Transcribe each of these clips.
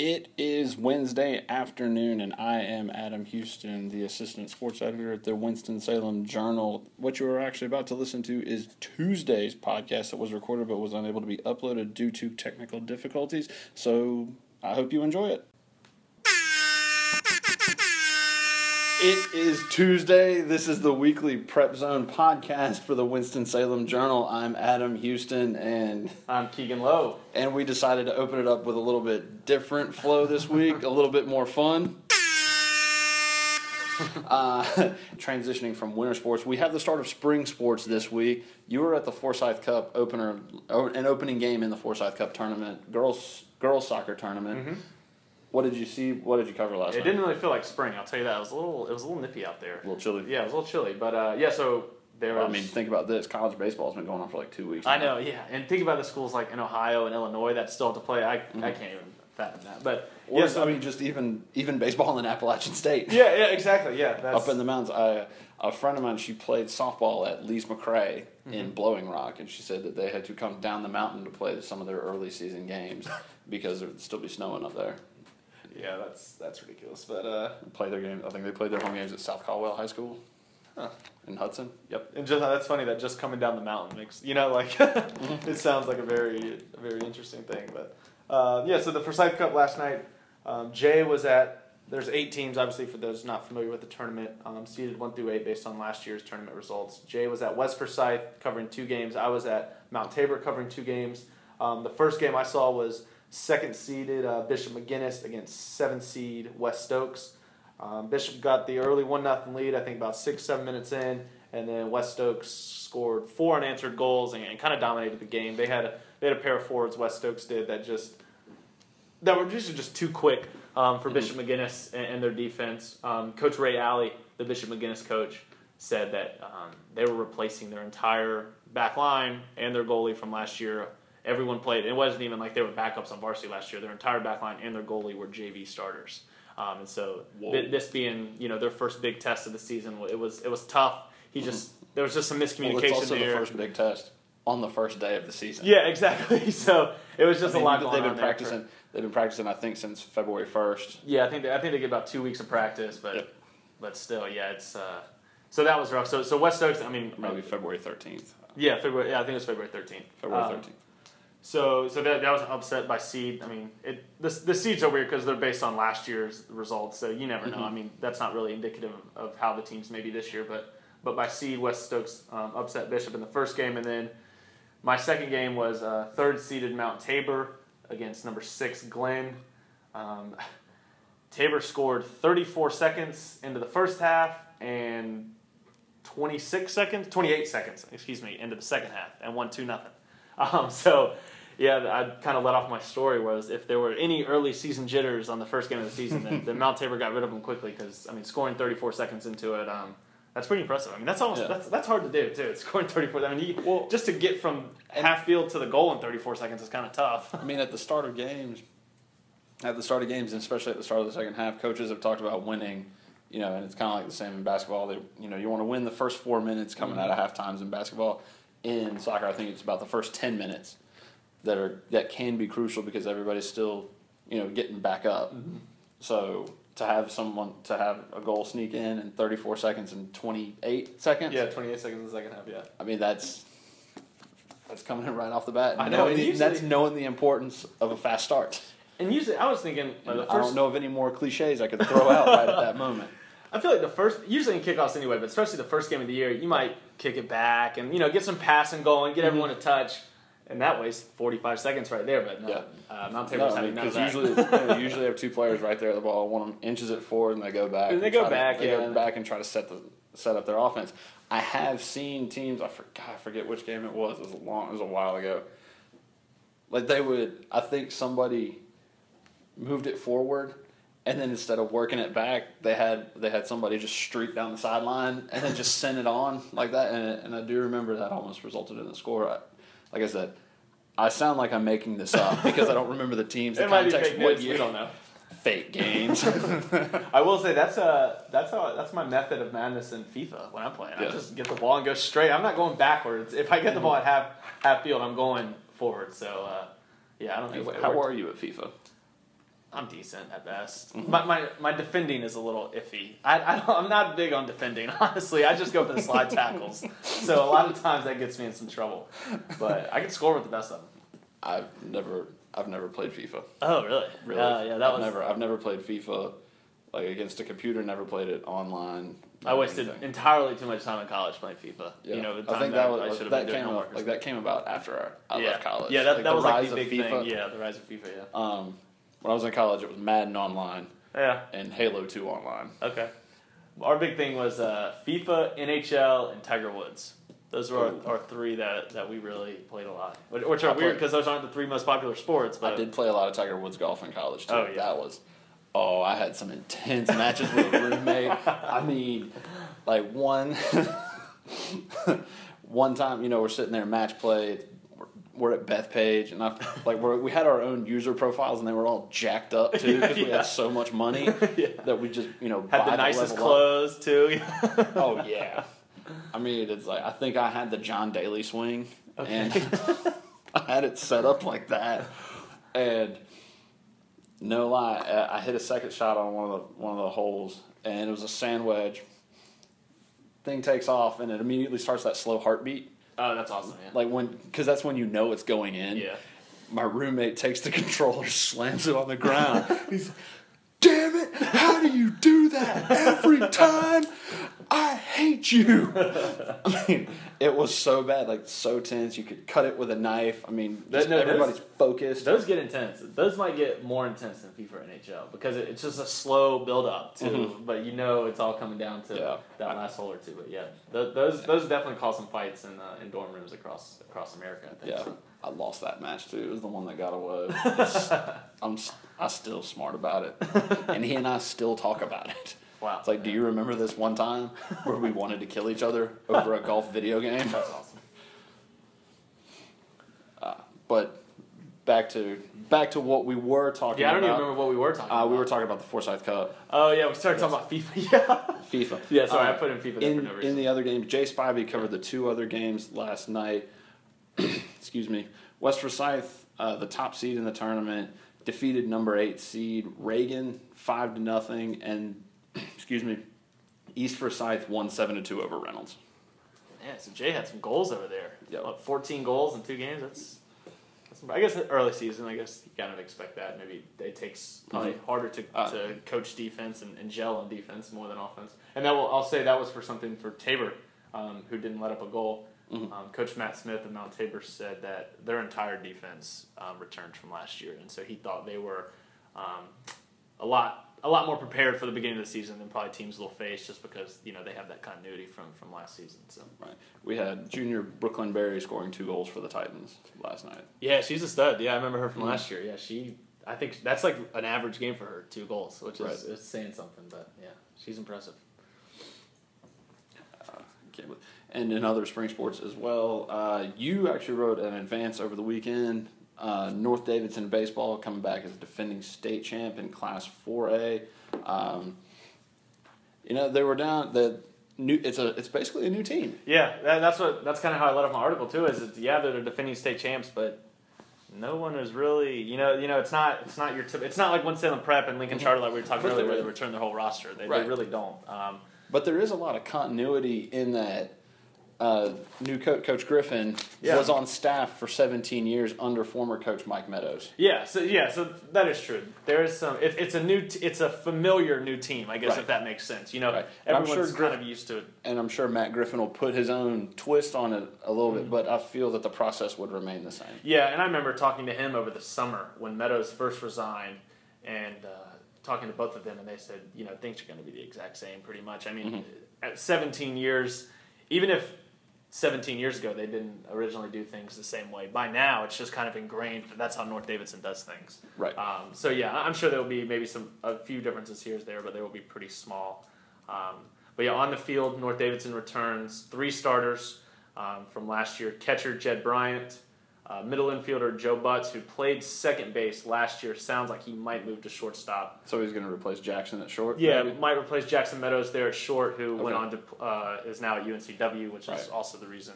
It is Wednesday afternoon, and I am Adam Houston, the assistant sports editor at the Winston-Salem Journal. What you are actually about to listen to is Tuesday's podcast that was recorded but was unable to be uploaded due to technical difficulties, so I hope you enjoy it. It is Tuesday. This is the weekly Prep Zone podcast for the Winston-Salem Journal. I'm Adam Houston, and I'm Keegan Lowe. And we decided to open it up with a little bit different flow this week, a little bit more fun. Transitioning from winter sports, we have the start of spring sports this week. You were at the Forsyth Cup opener, an opening game in the Forsyth Cup tournament, girls soccer tournament. Mm-hmm. What did you see? What did you cover last night? It didn't really feel like spring, I'll tell you that. It was a little nippy out there. A little chilly. Yeah, it was a little chilly. But, so there was... Well, I mean, think about this. College baseball's been going on for like 2 weeks now. I know, yeah. And think about the schools like in Ohio and Illinois that still have to play. I can't even fathom that. But, or, yeah, so, I mean, just even baseball in Appalachian State. Yeah, exactly, yeah. That's... Up in the mountains. A friend of mine, she played softball at Lees McRae in Blowing Rock, and she said that they had to come down the mountain to play some of their early season games because there would still be snowing up there. Yeah, that's ridiculous. But play their game. I think they played their home games at South Caldwell High School, in Hudson. Yep. And just that's funny that just coming down the mountain makes it sounds like a very interesting thing. But so the Forsyth Cup last night, Jay was at. There's 8 teams, obviously, for those not familiar with the tournament, seeded 1 through 8 based on last year's tournament results. Jay was at West Forsyth covering 2 games. I was at Mount Tabor covering 2 games. The first game I saw was. 2nd-seeded Bishop McGuinness against 7th-seed West Stokes. Bishop got the early 1-0 lead, I think about 6, 7 minutes in, and then West Stokes scored 4 unanswered goals and kind of dominated the game. They had a pair of forwards, West Stokes did, that were just too quick for Bishop McGuinness and their defense. Coach Ray Alley, the Bishop McGuinness coach, said that they were replacing their entire back line and their goalie from last year. Everyone played. It wasn't even like they were backups on varsity last year. Their entire back line and their goalie were JV starters. And so this being, their first big test of the season, it was tough. There was just some miscommunication there. It's also the first big test on the first day of the season. Yeah, exactly. So it was just a lot going on. They've been practicing, I think, since February 1st. Yeah, I think they get about 2 weeks of practice, but still, yeah, it's so that was rough. So West Stokes, I mean, maybe February 13th. Yeah, February. Yeah, I think it was February 13th. February 13th. So that was an upset by seed. I mean, the seeds are weird because they're based on last year's results, so you never know. I mean, that's not really indicative of how the teams may be this year, but by seed, West Stokes upset Bishop in the first game, and then my second game was 3rd-seeded Mount Tabor against number 6 Glenn. Tabor scored 34 seconds into the first half and 28 seconds, into the second half and won 2-0. I kind of let off my story was if there were any early season jitters on the first game of the season, then Mount Tabor got rid of them quickly because, I mean, scoring 34 seconds into it, that's pretty impressive. I mean, that's hard to do, too, scoring 34. I mean, just to get from half field to the goal in 34 seconds is kind of tough. I mean, at the start of games, and especially at the start of the second half, coaches have talked about winning. And it's kind of like the same in basketball. You want to win the first 4 minutes coming out of halftimes in basketball. In soccer, I think it's about the first 10 minutes that can be crucial because everybody's still, getting back up. Mm-hmm. So to have a goal sneak in 34 seconds and 28 seconds. Yeah, 28 seconds in the second half. Yeah. I mean that's coming in right off the bat. I know. That's knowing the importance of a fast start. And usually, I was thinking. I don't know of any more cliches I could throw out right at that moment. I feel like usually in kickoffs anyway, but especially the first game of the year, you might kick it back and, get some passing going, get everyone a touch, and that wastes 45 seconds right there. But Mount Tabor's having none of that. Usually have 2 players right there at the ball. One of them inches it forward and they go back. And try to set up their offense. I have seen teams, I forget which game it was. It was a while ago. Like I think somebody moved it forward. And then instead of working it back, they had somebody just streak down the sideline and then just send it on like that. And I do remember that almost resulted in the score. Like I said, I sound like I'm making this up because I don't remember the teams, the context, what year. We don't know. Fake games. I will say that's my method of madness in FIFA when I'm playing. Yes. I just get the ball and go straight. I'm not going backwards. If I get the ball at half field, I'm going forward. So I don't think. How are you at FIFA? I'm decent at best. My defending is a little iffy. I'm not big on defending, honestly. I just go for the slide tackles. So a lot of times that gets me in some trouble. But I can score with the best of them. I've never played FIFA. Oh, really? Really? Yeah, that was... I've never played FIFA, like, against a computer. Never played it online. I wasted entirely too much time in college playing FIFA. Yeah. You know, the I think that was, I should have been doing homework. Like, that came about after I left college. Yeah, that was like the big thing. Yeah, the rise of FIFA. Yeah. When I was in college, it was Madden Online. Yeah. And Halo 2 Online. Okay. Our big thing was FIFA, NHL, and Tiger Woods. Those were our three that we really played a lot. Which are weird because those aren't the three most popular sports. But I did play a lot of Tiger Woods golf in college, too. Oh, yeah. I had some intense matches with a roommate. I mean, like one time, you know, we're sitting there, match played. We're at Bethpage, and we had our own user profiles, and they were all jacked up too because we had so much money that we just had the nicest clothes up. Too. Oh yeah, I mean it's like I think I had the John Daly swing, and I had it set up like that, and no lie, I hit a second shot on one of the holes, and it was a sand wedge. Thing takes off, and it immediately starts that slow heartbeat. Oh, that's awesome, man. Like because that's when you know it's going in. Yeah. My roommate takes the controller, slams it on the ground. He's like, damn it, how do you do that every time? I hate you. I mean, it was so bad, like so tense. You could cut it with a knife. I mean, everybody's focused. Those get intense. Those might get more intense than FIFA and NHL because it's just a slow build up too. Mm-hmm. But it's all coming down to that last hole or two. But yeah, those definitely cause some fights in dorm rooms across America. I think. Yeah, I lost that match too. It was the one that got away. I'm still smart about it, and he and I still talk about it. Wow. It's like, do you remember this one time where we wanted to kill each other over a golf video game? That's awesome. But back to what we were talking about. Yeah, I don't even remember what we were talking about. We were talking about the Forsyth Cup. Oh, yeah, we started talking about FIFA. Yeah. FIFA. Yeah, sorry, I put in FIFA for no reason. In the other games, Jay Spivey covered the two other games last night. Excuse me. West Forsyth, the top seed in the tournament, defeated number 8 seed Reagan 5-0, and... Excuse me. East Forsyth won 7-2 over Reynolds. Man, so Jay had some goals over there. Yep. What, 14 goals in 2 games? That's I guess early season, you kind of expect that. Maybe it takes probably harder to coach defense and gel on defense more than offense. And I'll say that was for something for Tabor, who didn't let up a goal. Mm-hmm. Coach Matt Smith of Mount Tabor said that their entire defense returned from last year. And so he thought they were a lot more prepared for the beginning of the season than probably teams will face just because, they have that continuity from last season. So right. We had junior Brooklyn Berry scoring 2 goals for the Titans last night. Yeah, she's a stud. Yeah, I remember her from last year. Yeah, I think that's like an average game for her, 2 goals, which is it's saying something. But, yeah, she's impressive. And in other spring sports as well, you actually wrote an advance over the weekend. North Davidson baseball coming back as defending state champ in Class 4A. They were down. It's basically a new team. Yeah, that's kind of how I led up my article too. They're the defending state champs, but no one is really it's not your tip. It's not like Winston-Salem Prep and Lincoln Charter like we were talking earlier where they return their whole roster. They really don't. But there is a lot of continuity in that. New Coach Griffin was on staff for 17 years under former coach Mike Meadows. So that is true. There is some. It's a familiar new team, I guess, if that makes sense. Everyone's kind of used to it. And I'm sure Matt Griffin will put his own twist on it a little bit, but I feel that the process would remain the same. Yeah, and I remember talking to him over the summer when Meadows first resigned, and talking to both of them, and they said, things are going to be the exact same, pretty much. I mean, at 17 years, even if 17 years ago, they didn't originally do things the same way. By now, it's just kind of ingrained that that's how North Davidson does things. Right. I'm sure there will be maybe a few differences here or there, but they will be pretty small. On the field, North Davidson returns 3 starters from last year. Catcher Jed Bryant, Middle infielder Joe Butts, who played second base last year, sounds like he might move to shortstop. So he's going to replace Jackson at short? Yeah, maybe? Might replace Jackson Meadows there at short, who went on to is now at UNCW, which is also the reason.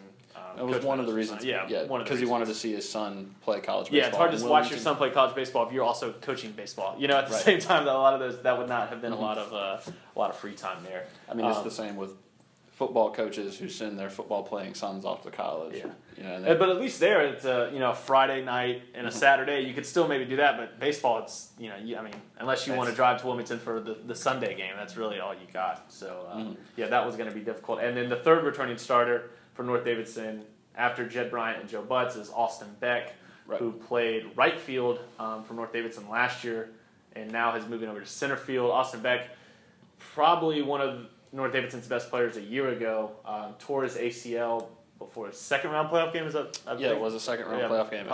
That was one of the reasons. Yeah, because he wanted to see his son play college baseball. Yeah, it's hard to watch your son play college baseball if you're also coaching baseball. You know, at the same time, that a lot of those that would not have been a lot of free time there. I mean, it's the same with football coaches who send their football-playing sons off to college. Yeah. You know, but at least there, it's a Friday night and a Saturday. You could still maybe do that, but baseball, it's unless you want to drive to Wilmington for the Sunday game, that's really all you got. So that was going to be difficult. And then the third returning starter for North Davidson after Jed Bryant and Joe Butts is Austin Beck, who played right field for North Davidson last year, and now is moving over to center field. Austin Beck, probably one of North Davidson's best players a year ago, tore his ACL before his second-round playoff game. It was a second-round playoff game.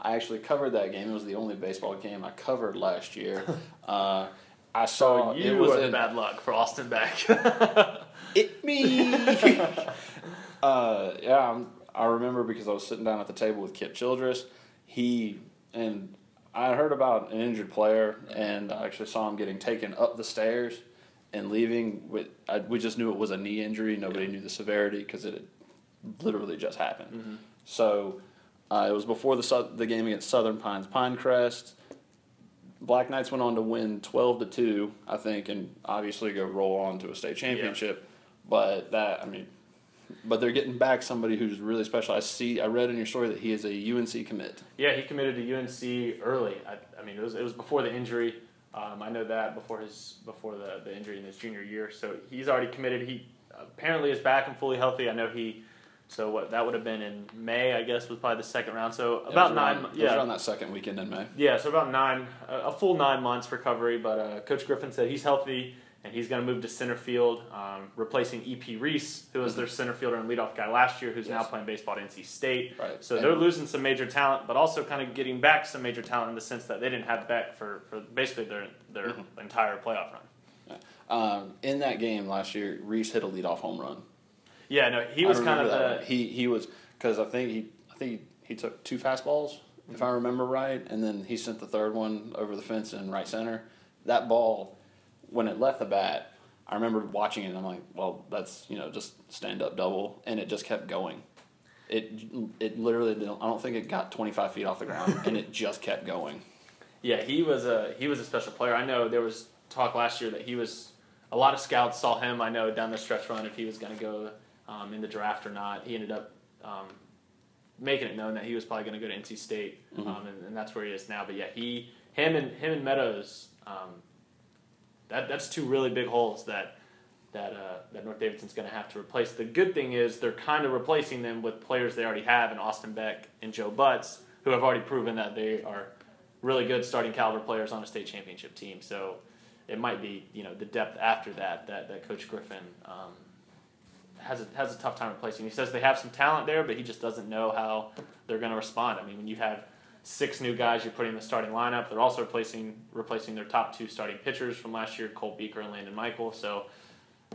I actually covered that game. It was the only baseball game I covered last year. I saw you were bad luck for Austin Beck. It me. I remember because I was sitting down at the table with Kip Childress. I heard about an injured player, and I actually saw him getting taken up the stairs and leaving. We just knew it was a knee injury. Nobody knew the severity because it had literally just happened. Mm-hmm. So it was before the game against Southern Pines Pinecrest. Black Knights went on to win 12-2, I think, and obviously go roll on to a state championship. Yeah. But they're getting back somebody who's really special. I read in your story that he is a UNC commit. Yeah, he committed to UNC early. It was before the injury. I know that before the injury in his junior year, so he's already committed. He apparently is back and fully healthy. I know that would have been in May, I guess, was probably the second round. So about 9 months. Yeah, it was around that second weekend in May. Yeah, so about a full 9 months recovery. But Coach Griffin said he's healthy and he's going to move to center field, replacing E.P. Reese, who was their center fielder and leadoff guy last year, who's now playing baseball at NC State. Right. So they're losing some major talent, but also kind of getting back some major talent in the sense that they didn't have Beck for basically their entire playoff run. Yeah. In that game last year, Reese hit a leadoff home run. Yeah, no, he was kind of the... He was, because I think he took two fastballs, if I remember right, and then he sent the third one over the fence in right center. That ball, when it left the bat, I remember watching it, and I'm like, well, that's, just stand-up double, and it just kept going. It literally I don't think it got 25 feet off the ground, and it just kept going. Yeah, he was a special player. I know there was talk last year that a lot of scouts saw him, I know, down the stretch run if he was going to go in the draft or not. He ended up making it known that he was probably going to go to NC State, and that's where he is now. But yeah, him and Meadows, that's two really big holes that North Davidson's going to have to replace. The good thing is they're kind of replacing them with players they already have in Austin Beck and Joe Butts, who have already proven that they are really good starting caliber players on a state championship team. So it might be the depth after that Coach Griffin has a tough time replacing. He says they have some talent there, but he just doesn't know how they're going to respond. I mean, when you have 6 new guys you put in the starting lineup, they're also replacing their top 2 starting pitchers from last year, Cole Beaker and Landon Michael. So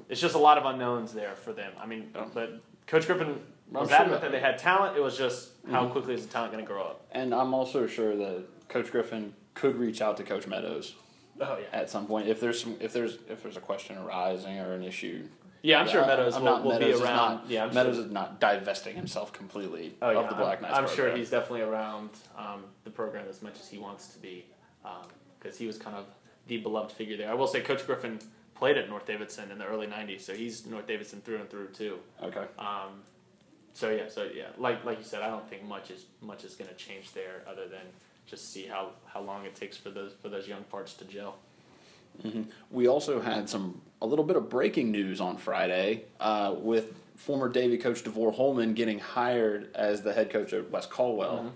it's just a lot of unknowns there for them. I mean, but Coach Griffin was adamant that they had talent. It was just how quickly is the talent going to grow up. And I'm also sure that Coach Griffin could reach out to Coach Meadows at some point if there's a question arising or an issue. Yeah, I'm sure Meadows will be around. Meadows is not divesting himself completely of the Black Knights. I'm sure he's definitely around the program as much as he wants to be, because he was kind of the beloved figure there. I will say Coach Griffin played at North Davidson in the early 90s, so he's North Davidson through and through too. Okay. So like you said, I don't think much is going to change there other than just see how long it takes for those young parts to gel. Mm-hmm. We also had a little bit of breaking news on Friday with former Davie coach DeVore Holman getting hired as the head coach at West Caldwell.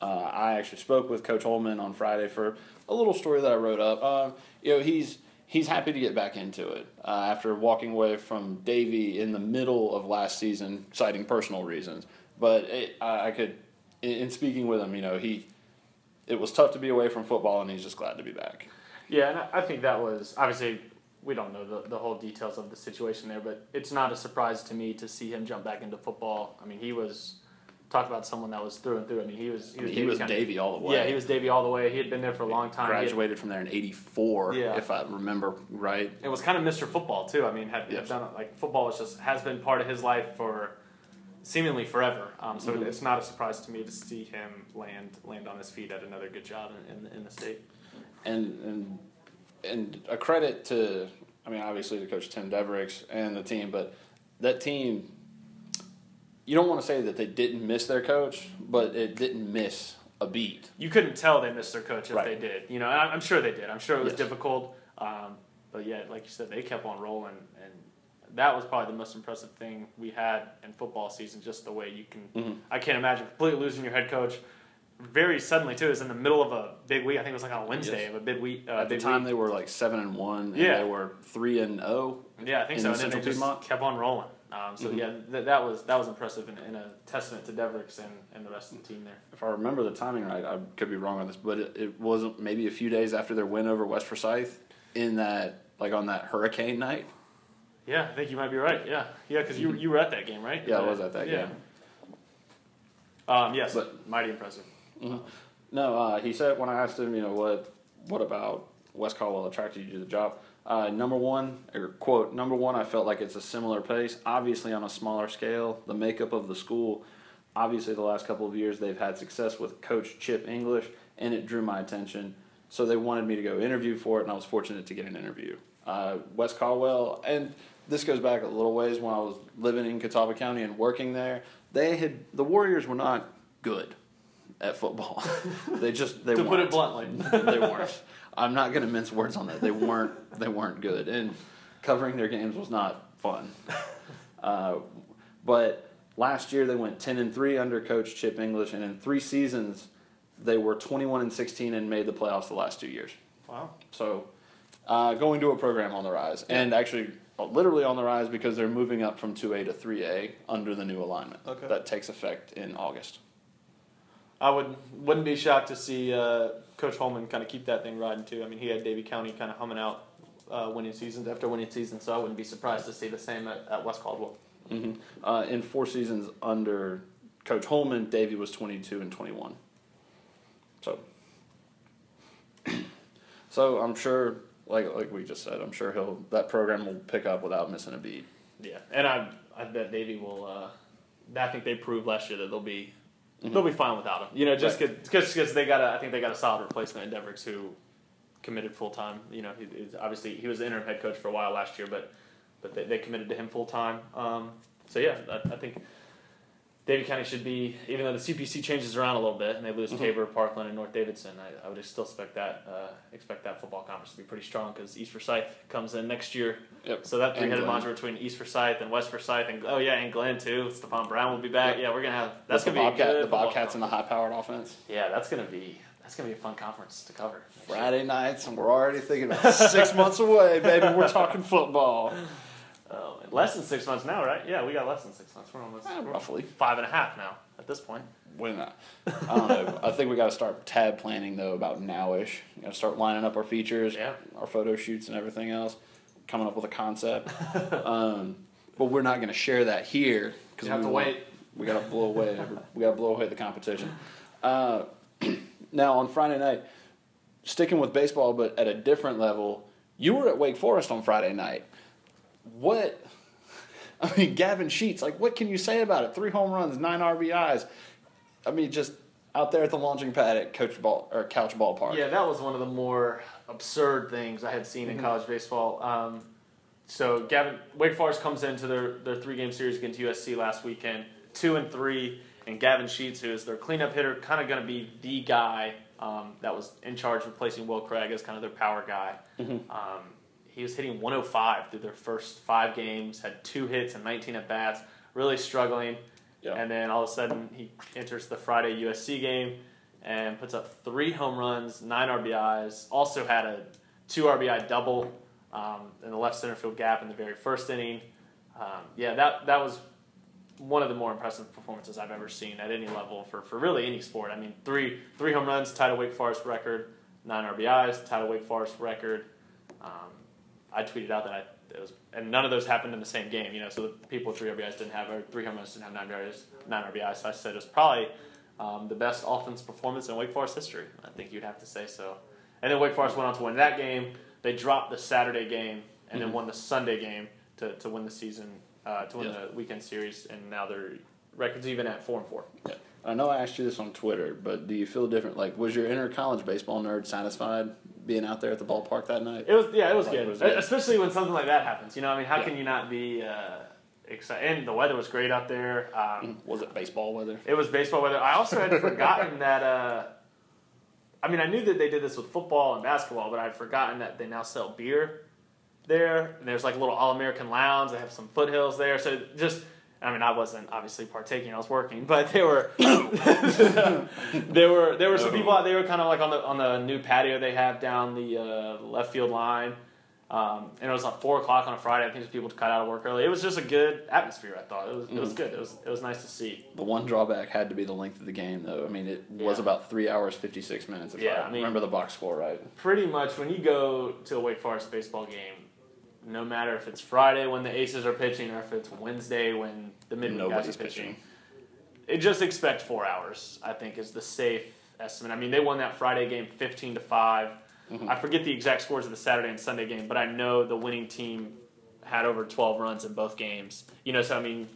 Mm-hmm. I actually spoke with Coach Holman on Friday for a little story that I wrote up. He's happy to get back into it after walking away from Davie in the middle of last season, citing personal reasons. But in speaking with him, it was tough to be away from football, and he's just glad to be back. Yeah, and I think that was, obviously, we don't know the whole details of the situation there, but it's not a surprise to me to see him jump back into football. I mean, he was talk about someone that was through and through. I mean, he was Davie all the way. Yeah, he was Davie all the way. He had been there for a long time. Graduated from there in '84, if I remember right. It was kind of Mr. Football too. I mean, had done it, like football was just has been part of his life for seemingly forever. So it's not a surprise to me to see him land on his feet at another good job in the state. And a credit to, I mean, obviously to Coach Tim Devericks and the team, but that team. You don't want to say that they didn't miss their coach, but it didn't miss a beat. You couldn't tell they missed their coach if they did. You know, I'm sure they did. I'm sure it was difficult. But, yeah, like you said, they kept on rolling. And that was probably the most impressive thing we had in football season, just the way you can I can't imagine completely losing your head coach very suddenly, too. It was in the middle of a big week. I think it was like on a Wednesday of a big week. At the time, they were like 7-1, and they were 3-0. Yeah, I think so. And then they just kept on rolling. So, that was impressive and a testament to Devericks and the rest of the team there. If I remember the timing right, I could be wrong on this, but it wasn't maybe a few days after their win over West Forsyth in that, like on that hurricane night. Yeah, I think you might be right, yeah. Yeah, because you were at that game, right? Yeah, I was at that game. Yes, but mighty impressive. No, he said when I asked him, you know, what about West Caldwell attracted you to the job? Number one, I felt like it's a similar pace, obviously on a smaller scale. The makeup of the school, obviously the last couple of years they've had success with Coach Chip English, and it drew my attention. So they wanted me to go interview for it, and I was fortunate to get an interview. West Caldwell, and this goes back a little ways when I was living in Catawba County and working there, the Warriors were not good at football. They weren't. To put it bluntly. They weren't. I'm not going to mince words on that. They weren't good, and covering their games was not fun. But last year they went 10-3 under Coach Chip English, and in 3 seasons they were 21-16 and made the playoffs the last 2 years. Wow! So going to a program on the rise, and actually literally on the rise because they're moving up from 2A to 3A under the new alignment that takes effect in August. I wouldn't be shocked to see Coach Holman kind of keep that thing riding too. I mean, he had Davie County kind of humming out winning seasons after winning seasons, so I wouldn't be surprised to see the same at West Caldwell. In 4 seasons under Coach Holman, Davie was 22-21. So I'm sure, like we just said, I'm sure that program will pick up without missing a beat. Yeah, and I bet Davie will. I think they proved last year that they'll be. They'll be fine without him, you know. Just because I think they got a solid replacement in Devericks who committed full time. You know, he was the interim head coach for a while last year, but they committed to him full time. So yeah, I think Davie County should be, even though the CPC changes around a little bit and they lose Tabor, Parkland, and North Davidson. I would still expect that football conference to be pretty strong because East Forsyth comes in next year. Yep. So that three-headed monster between East Forsyth and West Forsyth, and and Glenn too. Stephon Brown will be back. Yep. Yeah, we're gonna have the Bobcats and the high-powered offense. Yeah, that's gonna be a fun conference to cover. Friday nights, and we're already thinking about 6 months away, baby. We're talking football. Less than 6 months now, right? Yeah, we got less than 6 months. We're almost roughly 5.5 now at this point. I don't know. I think we got to start tab planning though about nowish. We got to start lining up our features, our photo shoots, and everything else. Coming up with a concept, but we're not going to share that here because we got to blow away. We got to blow away the competition. Now on Friday night, sticking with baseball, but at a different level. You were at Wake Forest on Friday night. What? I mean, Gavin Sheets, like, what can you say about it? 3 home runs, 9 RBIs. I mean, just out there at the launching pad at Couch Ballpark. Yeah, that was one of the more absurd things I had seen in college baseball. So Wake Forest comes into their 3-game series against USC last weekend, 2-3, and Gavin Sheets, who is their cleanup hitter, kind of going to be the guy that was in charge of replacing Will Craig as kind of their power guy. He was hitting 105 through their first 5 games, had 2 hits and 19 at-bats, really struggling. Yeah. And then all of a sudden he enters the Friday USC game and puts up 3 home runs, 9 RBIs, also had a 2 RBI double in the left center field gap in the very first inning. That was one of the more impressive performances I've ever seen at any level for really any sport. I mean, three home runs, tied a Wake Forest record, 9 RBIs, tied a Wake Forest record. I tweeted out that and none of those happened in the same game, you know. So the people with three home runs didn't have 9 RBIs. So I said it was probably the best offense performance in Wake Forest history. I think you'd have to say so. And then Wake Forest went on to win that game. They dropped the Saturday game and then won the Sunday game to win the season, to win the weekend series. And now their record's even at 4-4. Yeah. I know I asked you this on Twitter, but do you feel different? Like, was your inner college baseball nerd satisfied being out there at the ballpark that night? It was good. Especially when something like that happens. You know, I mean, how can you not be excited? And the weather was great out there. Was it baseball weather? It was baseball weather. I also had forgotten that I knew that they did this with football and basketball, but I had forgotten that they now sell beer there. And there's like a little All-American Lounge. They have some foothills there. So just... I wasn't obviously partaking. I was working, but there were some people out there kind of like on the new patio they have down the left field line, and it was like 4:00 on a Friday. I think there's people cut out of work early. It was just a good atmosphere. I thought it was good. It was nice to see. The one drawback had to be the length of the game, though. I mean, it was about 3 hours 56 minutes. If I remember the box score right. Pretty much when you go to a Wake Forest baseball game. No matter if it's Friday when the Aces are pitching or if it's Wednesday when the midweek guys are pitching. Just expect 4 hours, I think, is the safe estimate. I mean, they won that Friday game 15-5. Mm-hmm. I forget the exact scores of the Saturday and Sunday game, but I know the winning team had over 12 runs in both games. You know, so, I mean,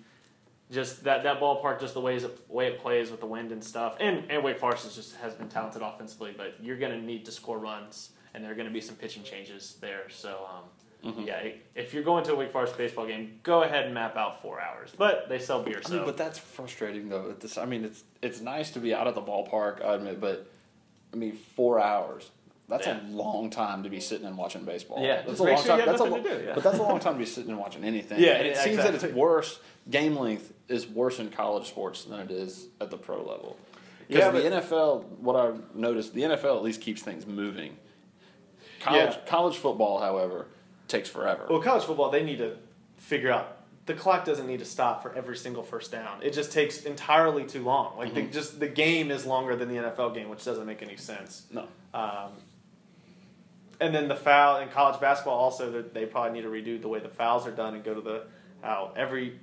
just that ballpark, just the way it plays with the wind and stuff. And Wake Forest just has been talented offensively, but you're going to need to score runs, and there are going to be some pitching changes there. So, mm-hmm. Yeah, if you're going to a Wake Forest baseball game, go ahead and map out 4 hours. But they sell beer, so... I mean, but that's frustrating, though. It's nice to be out of the ballpark, I admit, but, 4 hours. That's a long time to be sitting and watching baseball. Yeah, that's a long time. But that's a long time to be sitting and watching anything. Yeah, and it seems that it's worse. Game length is worse in college sports than it is at the pro level. Because the NFL, what I've noticed, the NFL at least keeps things moving. College football, however... takes forever. Well, college football, they need to figure out the clock doesn't need to stop for every single first down. It just takes entirely too long. Like the game is longer than the NFL game, which doesn't make any sense. No. And then the foul in college basketball also they probably need to redo the way the fouls are done and go to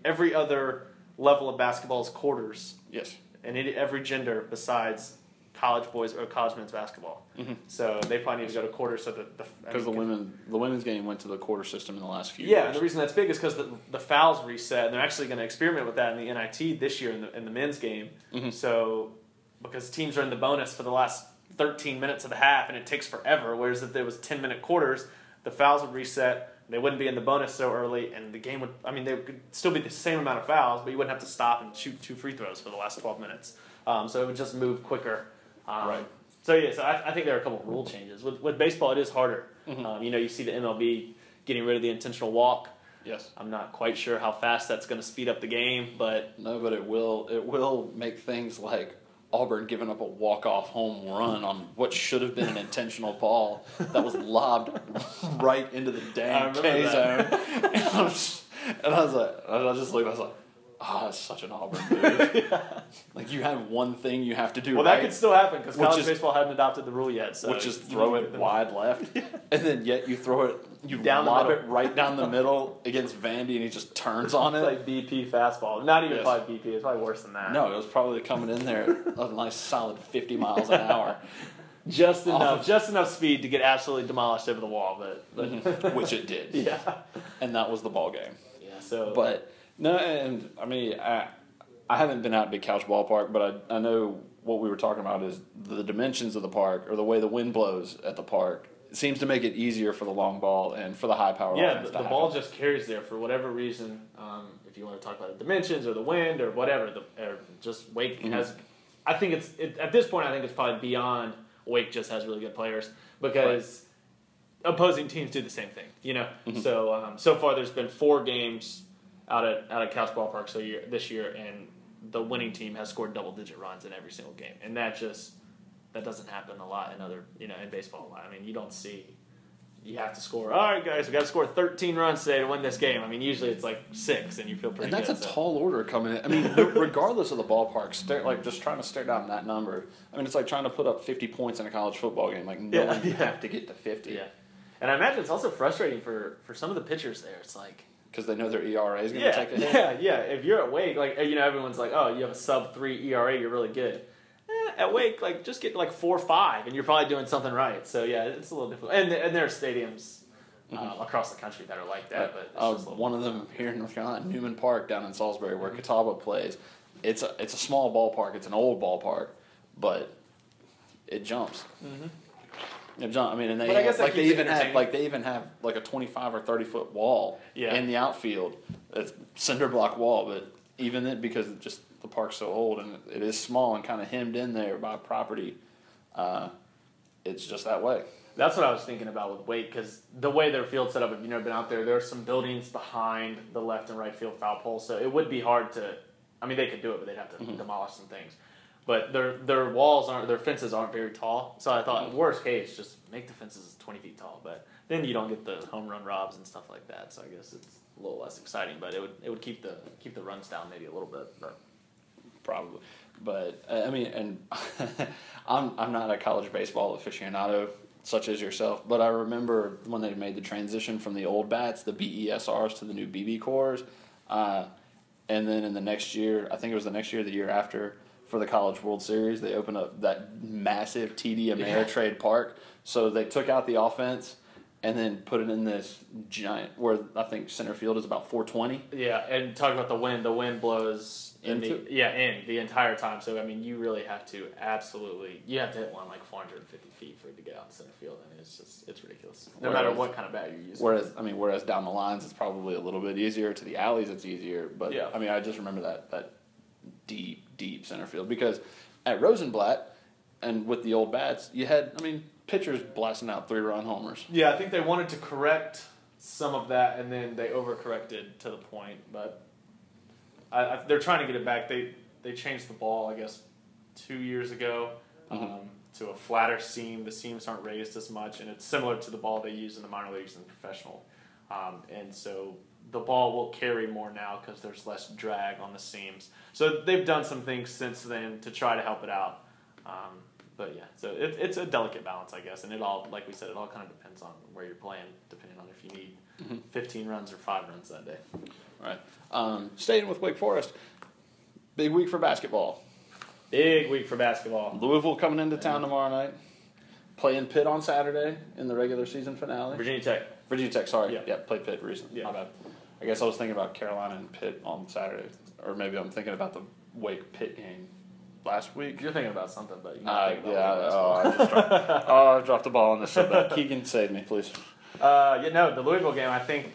every other level of basketball is quarters. Yes. And every gender besides college boys or college men's basketball. Mm-hmm. So they probably need to go to quarters so that... the women's game went to the quarter system in the last few years. Yeah, and the reason that's big is because the fouls reset, and they're actually going to experiment with that in the NIT this year in the men's game. Mm-hmm. So, because teams are in the bonus for the last 13 minutes of the half, and it takes forever, whereas if there was 10-minute quarters, the fouls would reset, they wouldn't be in the bonus so early, and the game would... they could still be the same amount of fouls, but you wouldn't have to stop and shoot 2 free throws for the last 12 minutes. So it would just move quicker. Right. So I think there are a couple of rule changes. With baseball, it is harder. Mm-hmm. You see the MLB getting rid of the intentional walk. Yes. I'm not quite sure how fast that's going to speed up the game, but... No, but it will make things like Auburn giving up a walk-off home run on what should have been an intentional ball that was lobbed right into the dang K zone. I was like, it's such an Auburn move. Like, you have one thing you have to do right. That could still happen, because college baseball hadn't adopted the rule yet. So which is throw it wide left, and then yet you lob it right down the middle against Vandy, and he just turns on it. It's like BP fastball. Not even probably BP. It's probably worse than that. No, it was probably coming in there at a nice solid 50 miles an hour. Just enough speed to get absolutely demolished over the wall, but which it did. Yeah. And that was the ball game. Yeah, so... But... No, and I haven't been out at Big Couch Ballpark, but I know what we were talking about is the dimensions of the park or the way the wind blows at the park. It seems to make it easier for the long ball and for the high power. Yeah, the ball just carries there for whatever reason. If you want to talk about the dimensions or the wind or whatever, Wake has. I think at this point. I think it's probably beyond Wake just has really good players because opposing teams do the same thing. You know, so far there's been 4 games. Out at Couch Ballpark this year, and the winning team has scored double-digit runs in every single game, and that doesn't happen a lot in in baseball a lot. You don't see you have to score. All right, guys, we got to score 13 runs today to win this game. Usually it's like 6, and you feel pretty good. And that's a tall order coming in. Regardless of the ballpark, just trying to stare down that number. It's like trying to put up 50 points in a college football game. Like no one you have to get to 50. Yeah. And I imagine it's also frustrating for some of the pitchers there. It's like, because they know their ERA is going to take a hit. Yeah. If you're at Wake, like, you know, everyone's like, oh, you have a sub-3 ERA, you're really good. At Wake, like, just get like 4.5, and you're probably doing something right. So yeah, it's a little difficult. And there are stadiums across the country that are like that. But one of them here in North Carolina, Newman Park down in Salisbury, where Catawba plays. It's a small ballpark. It's an old ballpark, but it jumps. They even have like a 25 or 30 foot wall in the outfield. It's cinder block wall, but even then, because just the park's so old and it is small and kind of hemmed in there by property, it's just that way. That's what I was thinking about with Wake, because the way their field's set up, if you've never been out there, there are some buildings behind the left and right field foul pole, so it would be hard to. I mean, they could do it, but they'd have to demolish some things. But their walls aren't, their fences aren't very tall. So I thought, worst case, just make the fences 20 feet tall. But then you don't get the home run robs and stuff like that. So I guess it's a little less exciting. But it would keep the runs down maybe a little bit. But probably. But I mean, and I'm not a college baseball aficionado such as yourself. But I remember when they made the transition from the old bats, the BESRs, to the new BB cores, and then in the next year, I think it was the next year, the year after, for the College World Series, they opened up that massive TD Ameritrade Park. So they took out the offense and then put it in this giant, where I think center field is about 420. Yeah, and talk about the wind. The wind blows in the entire time. So, I mean, you really have to you have to hit one like 450 feet for it to get out in center field. I mean, it's ridiculous. No matter what kind of bat you're using. Whereas down the lines, it's probably a little bit easier. To the alleys, it's easier. But, yeah. I mean, I just remember that deep center field, because at Rosenblatt and with the old bats, you had pitchers blasting out 3-run homers. Yeah, I think they wanted to correct some of that, and then they overcorrected to the point. But they're trying to get it back. They changed the ball, I guess, 2 years ago to a flatter seam. The seams aren't raised as much, and it's similar to the ball they use in the minor leagues and professional. And so the ball will carry more now because there's less drag on the seams. So they've done some things since then to try to help it out. But yeah, so it's a delicate balance, I guess. And it all, like we said, it all kind of depends on where you're playing, depending on if you need 15 runs or 5 runs that day. All right. Staying with Wake Forest, big week for basketball. Louisville coming into town tomorrow night, playing Pitt on Saturday in the regular season finale. Virginia Tech, sorry. Yeah, played Pitt recently. Yeah. My bad. I guess I was thinking about Carolina and Pitt on Saturday, or maybe I'm thinking about the Wake-Pitt game last week. You're thinking about something, but you're not thinking about Wake. I dropped the ball on this one. Keegan, save me, please. The Louisville game, I think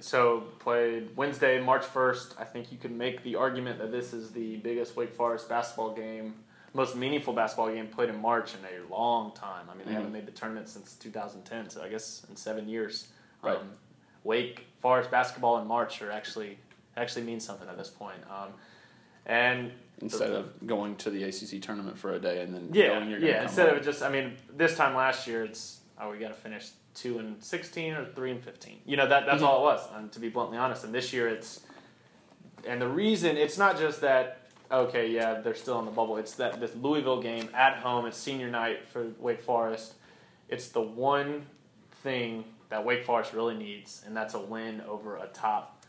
so, played Wednesday, March 1st. I think you could make the argument that this is the biggest Wake Forest basketball game, most meaningful basketball game played in March in a long time. I mean, they haven't made the tournament since 2010, so I guess in 7 years. Right. Wake Forest basketball in March are actually means something at this point. And instead of going to the ACC tournament for a day and then going, you're going to come instead home. Of just, I mean, this time last year it's, oh, we got to finish 2-16 or 3-15. You know, that's all it was. And to be bluntly honest, and this year it's, and the reason it's not just that. Okay, yeah, they're still in the bubble. It's that this Louisville game at home. It's senior night for Wake Forest. It's the one thing that Wake Forest really needs, and that's a win over a top,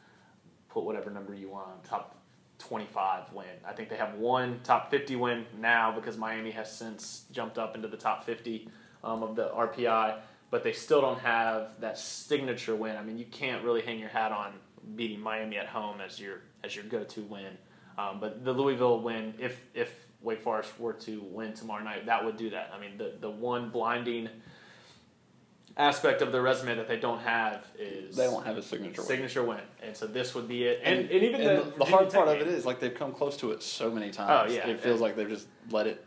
put whatever number you want, top 25 win. I think they have one top 50 win now because Miami has since jumped up into the top 50 of the RPI, but they still don't have that signature win. I mean, you can't really hang your hat on beating Miami at home as your go-to win. But the Louisville win, if Wake Forest were to win tomorrow night, that would do that. I mean, the one blinding aspect of their resume that they don't have is they don't have a signature win. And so this would be it. And the hard part of it is, like, they've come close to it so many times. Oh, yeah. It feels like they've just let it.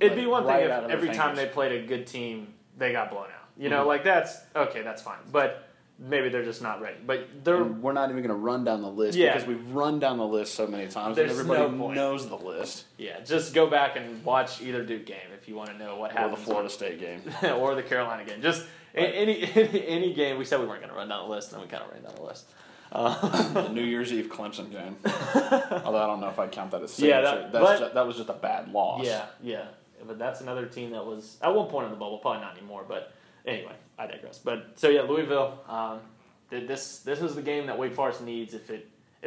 It'd be one thing if every time they played a good team, they got blown out. You know, like, that's fine. But maybe they're just not ready. But we're not even going to run down the list because we've run down the list so many times and everybody knows the list. Yeah, just go back and watch either Duke game if you want to know what happened. Or the Florida State game. Or the Carolina game. Just any game. We said we weren't going to run down the list, and then we kind of ran down the list. The New Year's Eve Clemson game. Although I don't know if I'd count that as signature. Yeah, that was just a bad loss. Yeah, yeah. But that's another team that was at one point in the bubble, probably not anymore, but Anyway, I digress. But so yeah, Louisville. This is the game that Wake Forest needs if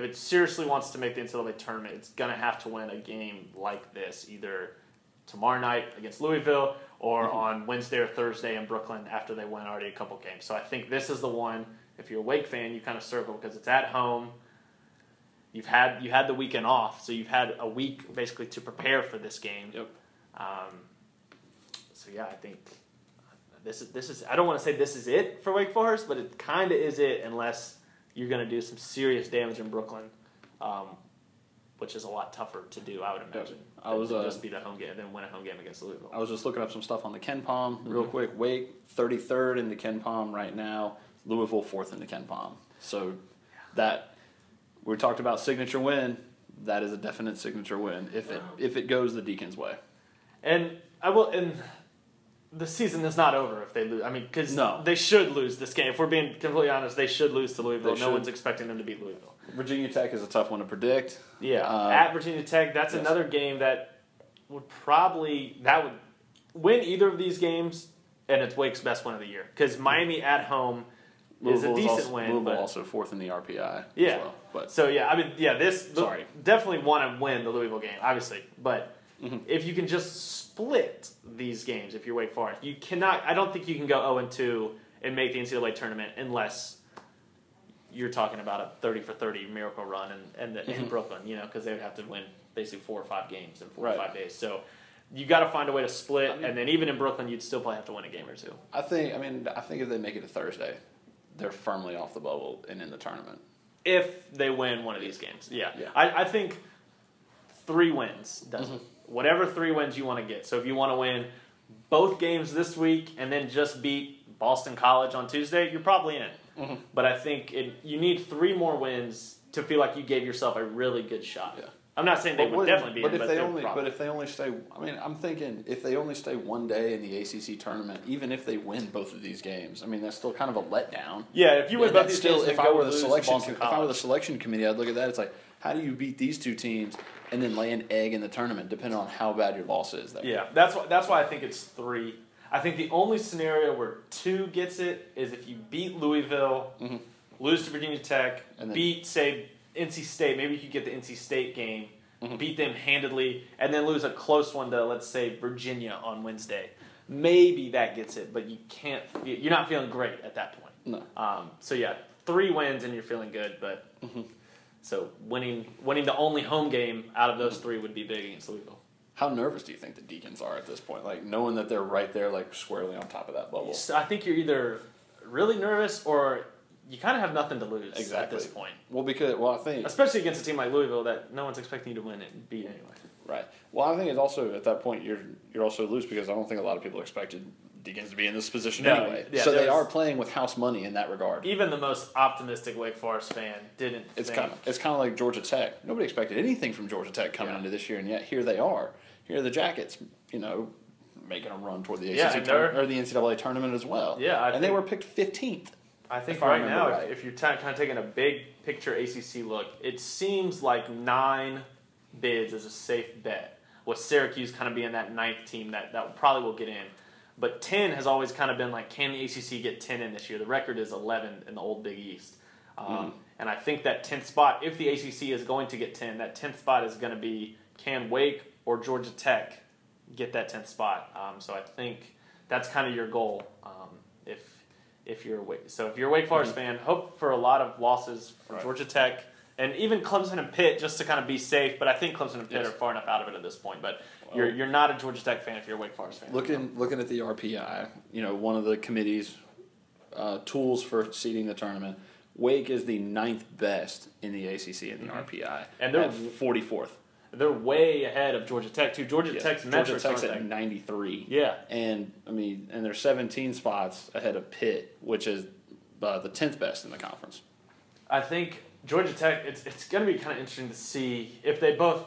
it seriously wants to make the NCAA tournament. It's gonna have to win a game like this either tomorrow night against Louisville or on Wednesday or Thursday in Brooklyn after they win already a couple games. So I think this is the one. If you're a Wake fan, you kind of circle because it's at home. You had the weekend off, so you've had a week basically to prepare for this game. Yep. So yeah, I think this is. I don't want to say this is it for Wake Forest, but it kind of is it unless you're going to do some serious damage in Brooklyn, which is a lot tougher to do, I would imagine. Yep. Just beat a home game and then win a home game against Louisville. I was just looking up some stuff on the KenPom real quick. Wake 33rd in the KenPom right now. Louisville 4th in the KenPom. So that. We talked about signature win. That is a definite signature win if it goes the Deacons' way. And I will. And the season is not over if they lose. I mean, because they should lose this game. If we're being completely honest, they should lose to Louisville. No one's expecting them to beat Louisville. Virginia Tech is a tough one to predict. Yeah, at Virginia Tech, that's another game that would probably would win either of these games, and it's Wake's best win of the year because Miami at home. Louisville is a decent win. Louisville also 4th in the RPI as well. But. So, definitely want to win the Louisville game, obviously. But if you can just split these games, if you're Wake Forest, you cannot – I don't think you can go 0-2 and make the NCAA tournament unless you're talking about a 30-for-30 miracle run in Brooklyn, you know, because they would have to win basically 4 or 5 games in 4 or 5 days. So – you got to find a way to split, and then even in Brooklyn, you'd still probably have to win a game or two. I think if they make it to Thursday – they're firmly off the bubble and in the tournament. If they win one of these games. Yeah. I think 3 wins does it. Whatever 3 wins you want to get. So if you want to win both games this week and then just beat Boston College on Tuesday, you're probably in. But I think you need 3 more wins to feel like you gave yourself a really good shot. Yeah. I'm not saying they would definitely be in, I'm thinking if they only stay one day in the ACC tournament, even if they win both of these games, I mean, that's still kind of a letdown. Yeah, if you win both these games, if I were the selection committee, I'd look at that. It's like, how do you beat these 2 teams and then lay an egg in the tournament, depending on how bad your loss is? That's why I think it's 3. I think the only scenario where 2 gets it is if you beat Louisville, lose to Virginia Tech, and then, NC State, maybe you could get the NC State game, beat them handedly, and then lose a close one to, let's say, Virginia on Wednesday. Maybe that gets it, but you're not feeling great at that point. No. 3 wins and you're feeling good, but so winning the only home game out of those 3 would be big against Louisville. How nervous do you think the Deacons are at this point? Like knowing that they're right there, like squarely on top of that bubble. So I think you're either really nervous or you kind of have nothing to lose at this point. Well, I think... especially against a team like Louisville that no one's expecting you to win and beat anyway. Right. Well, I think it's also, at that point, you're also loose because I don't think a lot of people expected Deacons to be in this position anyway. Yeah, so they are playing with house money in that regard. Even the most optimistic Wake Forest fan didn't think... It's kind of like Georgia Tech. Nobody expected anything from Georgia Tech coming into this year, and yet here they are. Here are the Jackets, you know, making a run toward the the NCAA tournament as well. Yeah, they were picked 15th. I think right now, if you're kind of taking a big picture ACC look, it seems like 9 bids is a safe bet, with Syracuse kind of being that 9th team that probably will get in. But 10 has always kind of been like, can the ACC get 10 in this year? The record is 11 in the old Big East. And I think that 10th spot, if the ACC is going to get 10, that 10th spot is going to be, can Wake or Georgia Tech get that 10th spot? So I think that's kind of your goal if you're a Wake Forest fan, hope for a lot of losses from Georgia Tech and even Clemson and Pitt just to kind of be safe. But I think Clemson and Pitt are far enough out of it at this point. But you're not a Georgia Tech fan if you're a Wake Forest fan. Looking at the RPI, you know, one of the committee's tools for seeding the tournament, Wake is the 9th best in the ACC in the RPI, and they're 44th. They're way ahead of Georgia Tech too. Tech's metrics are at 93. Yeah, and they're 17 spots ahead of Pitt, which is the 10th best in the conference. I think Georgia Tech. It's going to be kind of interesting to see if they both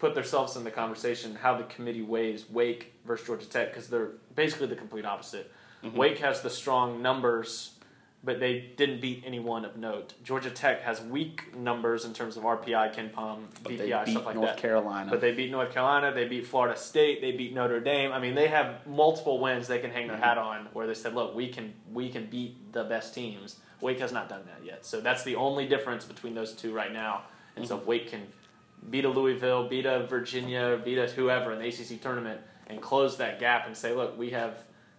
put themselves in the conversation how the committee weighs Wake versus Georgia Tech because they're basically the complete opposite. Wake has the strong numbers but they didn't beat anyone of note. Georgia Tech has weak numbers in terms of RPI, KenPom, BPI, stuff like that. But they beat North Carolina. But they beat North Carolina. They beat Florida State. They beat Notre Dame. I mean, they have multiple wins they can hang their hat on where they said, look, we can beat the best teams. Wake has not done that yet. So that's the only difference between those two right now. And so if Wake can beat a Louisville, beat a Virginia, beat a whoever in the ACC tournament and close that gap and say, look, we have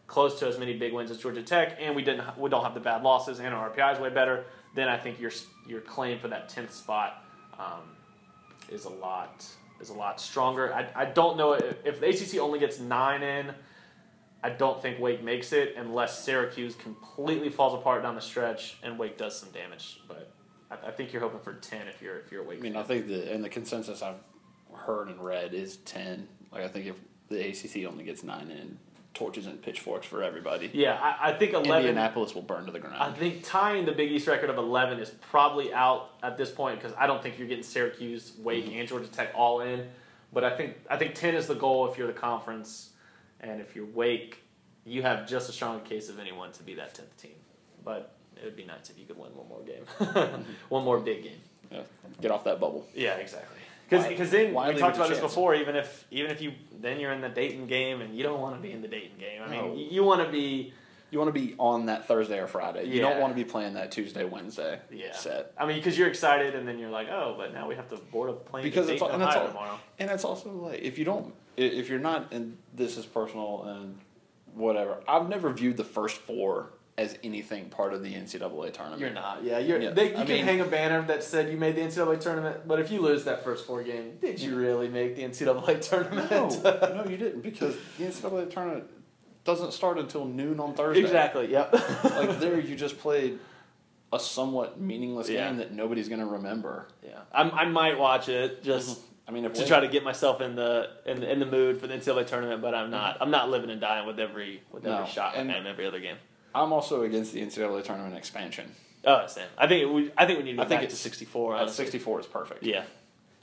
close to as many big wins as Georgia Tech, and we don't have the bad losses, and our RPI is way better, then I think your claim for that 10th spot is a lot stronger. I don't know if the ACC only gets 9 in, I don't think Wake makes it unless Syracuse completely falls apart down the stretch and Wake does some damage. But I think you're hoping for 10 if you're Wake. I mean, fan. I think the consensus I've heard and read is 10. Like, I think if the ACC only gets 9 in, torches and pitchforks for everybody. Yeah, I think 11. Indianapolis will burn to the ground. I think tying the Big East record of 11 is probably out at this point because I don't think you're getting Syracuse, Wake, and Georgia Tech all in. But I think 10 is the goal if you're the conference, and if you're Wake, you have just as strong a case of anyone to be that 10th team. But it would be nice if you could win one more game, one more big game. Yeah, get off that bubble. Yeah, exactly. Because then we talked about this before. Even if you then you're in the Dayton game and you don't want to be in the Dayton game. I mean, you want to be on that Thursday or Friday. You don't want to be playing that Tuesday, Wednesday set. I mean, because you're excited and then you're like, oh, but now we have to board a plane because it's Dayton, Ohio tomorrow. And it's also like if you're not, and this is personal and whatever. I've never viewed the first four as anything part of the NCAA tournament. You're not. Yeah, you can hang a banner that said you made the NCAA tournament, but if you lose that first four game, did you really make the NCAA tournament? No, you didn't, because the NCAA tournament doesn't start until noon on Thursday. Exactly, yep. Like, there you just played a somewhat meaningless game that nobody's going to remember. Yeah, I might watch it just I mean, to try to get myself in the mood for the NCAA tournament, but I'm not. I'm not living and dying with every shot and every other game. I'm also against the NCAA tournament expansion. Oh, Sam. I think we need to go back to 64. 64 is perfect. Yeah.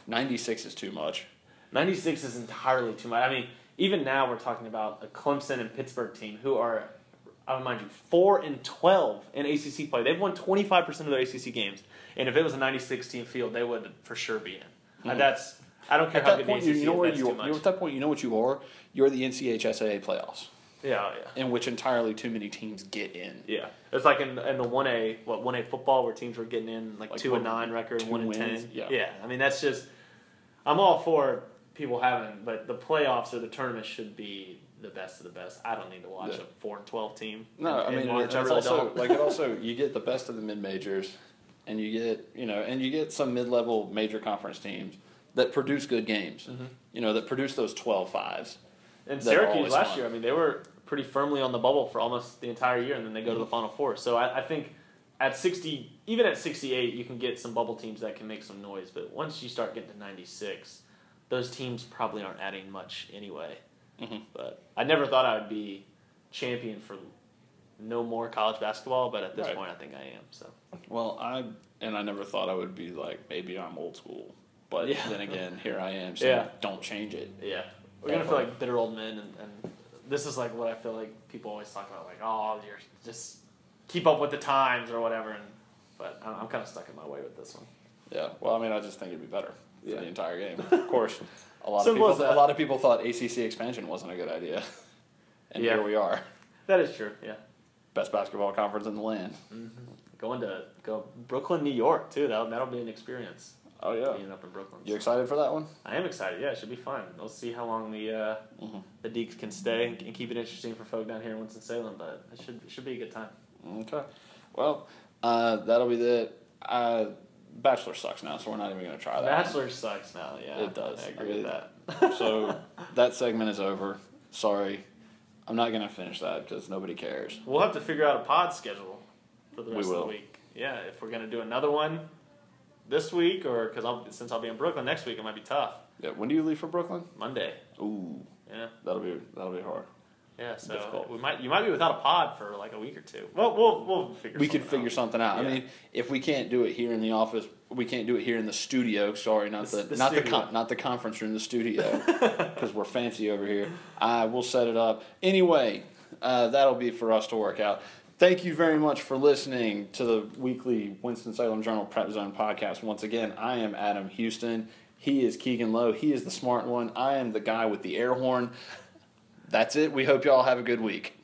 96 is too much. 96 is entirely too much. I mean, even now we're talking about a Clemson and Pittsburgh team who are, I would mind you, 4-12 in ACC play. They've won 25% of their ACC games. And if it was a 96-team field, they would for sure be in. And that's I don't care how good the ACC is. At that point, you know what you are? You're the NCHSAA playoffs. Yeah, yeah. In which entirely too many teams get in. Yeah, it's like in the 1A, 1A football where teams were getting in like 2-9 record, 1-10. Yeah, I mean that's just. I'm all for people having, but the playoffs or the tournament should be the best of the best. I don't need to watch a 4-12 team. No, I mean March, it's also like it also you get the best of the mid majors, and you get some mid level major conference teams that produce good games. Mm-hmm. That produce those 12-5s. And Syracuse last year, I mean, they were pretty firmly on the bubble for almost the entire year, and then they go to the Final Four. So I think at 60, even at 68, you can get some bubble teams that can make some noise. But once you start getting to 96, those teams probably aren't adding much anyway. Mm-hmm. But I never thought I would be champion for no more college basketball, but at this point I think I am. So. Well, I never thought I would be like, maybe I'm old school. But then again, here I am, so don't change it. Yeah. We're going to feel like bitter old men, and this is like what I feel like people always talk about, like, oh, you're just keep up with the times or whatever, but I'm kind of stuck in my way with this one. Yeah, well, I mean, I just think it would be better for the entire game. Of course, a lot of people thought ACC expansion wasn't a good idea, and here we are. That is true, yeah. Best basketball conference in the land. Mm-hmm. Going to Brooklyn, New York, too. That'll be an experience. Oh, yeah. Being up in Brooklyn. You excited for that one? I am excited, yeah. It should be fun. We'll see how long the Deeks can stay and keep it interesting for folk down here in Winston-Salem, but it should be a good time. Okay. Well, that'll be the Bachelor sucks now, so we're not even going to try that. Bachelor sucks now, yeah. It does. I agree with that. So that segment is over. Sorry. I'm not going to finish that because nobody cares. We'll have to figure out a pod schedule for the rest of the week. Yeah, if we're going to do another one. This week, or since I'll be in Brooklyn next week, it might be tough. Yeah. When do you leave for Brooklyn? Monday. Ooh. Yeah. That'll be hard. Yeah. So difficult. You might be without a pod for like a week or two. Well, we'll figure. We could figure something out. Yeah. I mean, if we can't do it here in the office, we can't do it here in the studio. Sorry, not the conference room, the studio, because we're fancy over here. We'll set it up anyway. That'll be for us to work out. Thank you very much for listening to the weekly Winston-Salem Journal Prep Zone podcast. Once again, I am Adam Houston. He is Keegan Lowe. He is the smart one. I am the guy with the air horn. That's it. We hope y'all have a good week.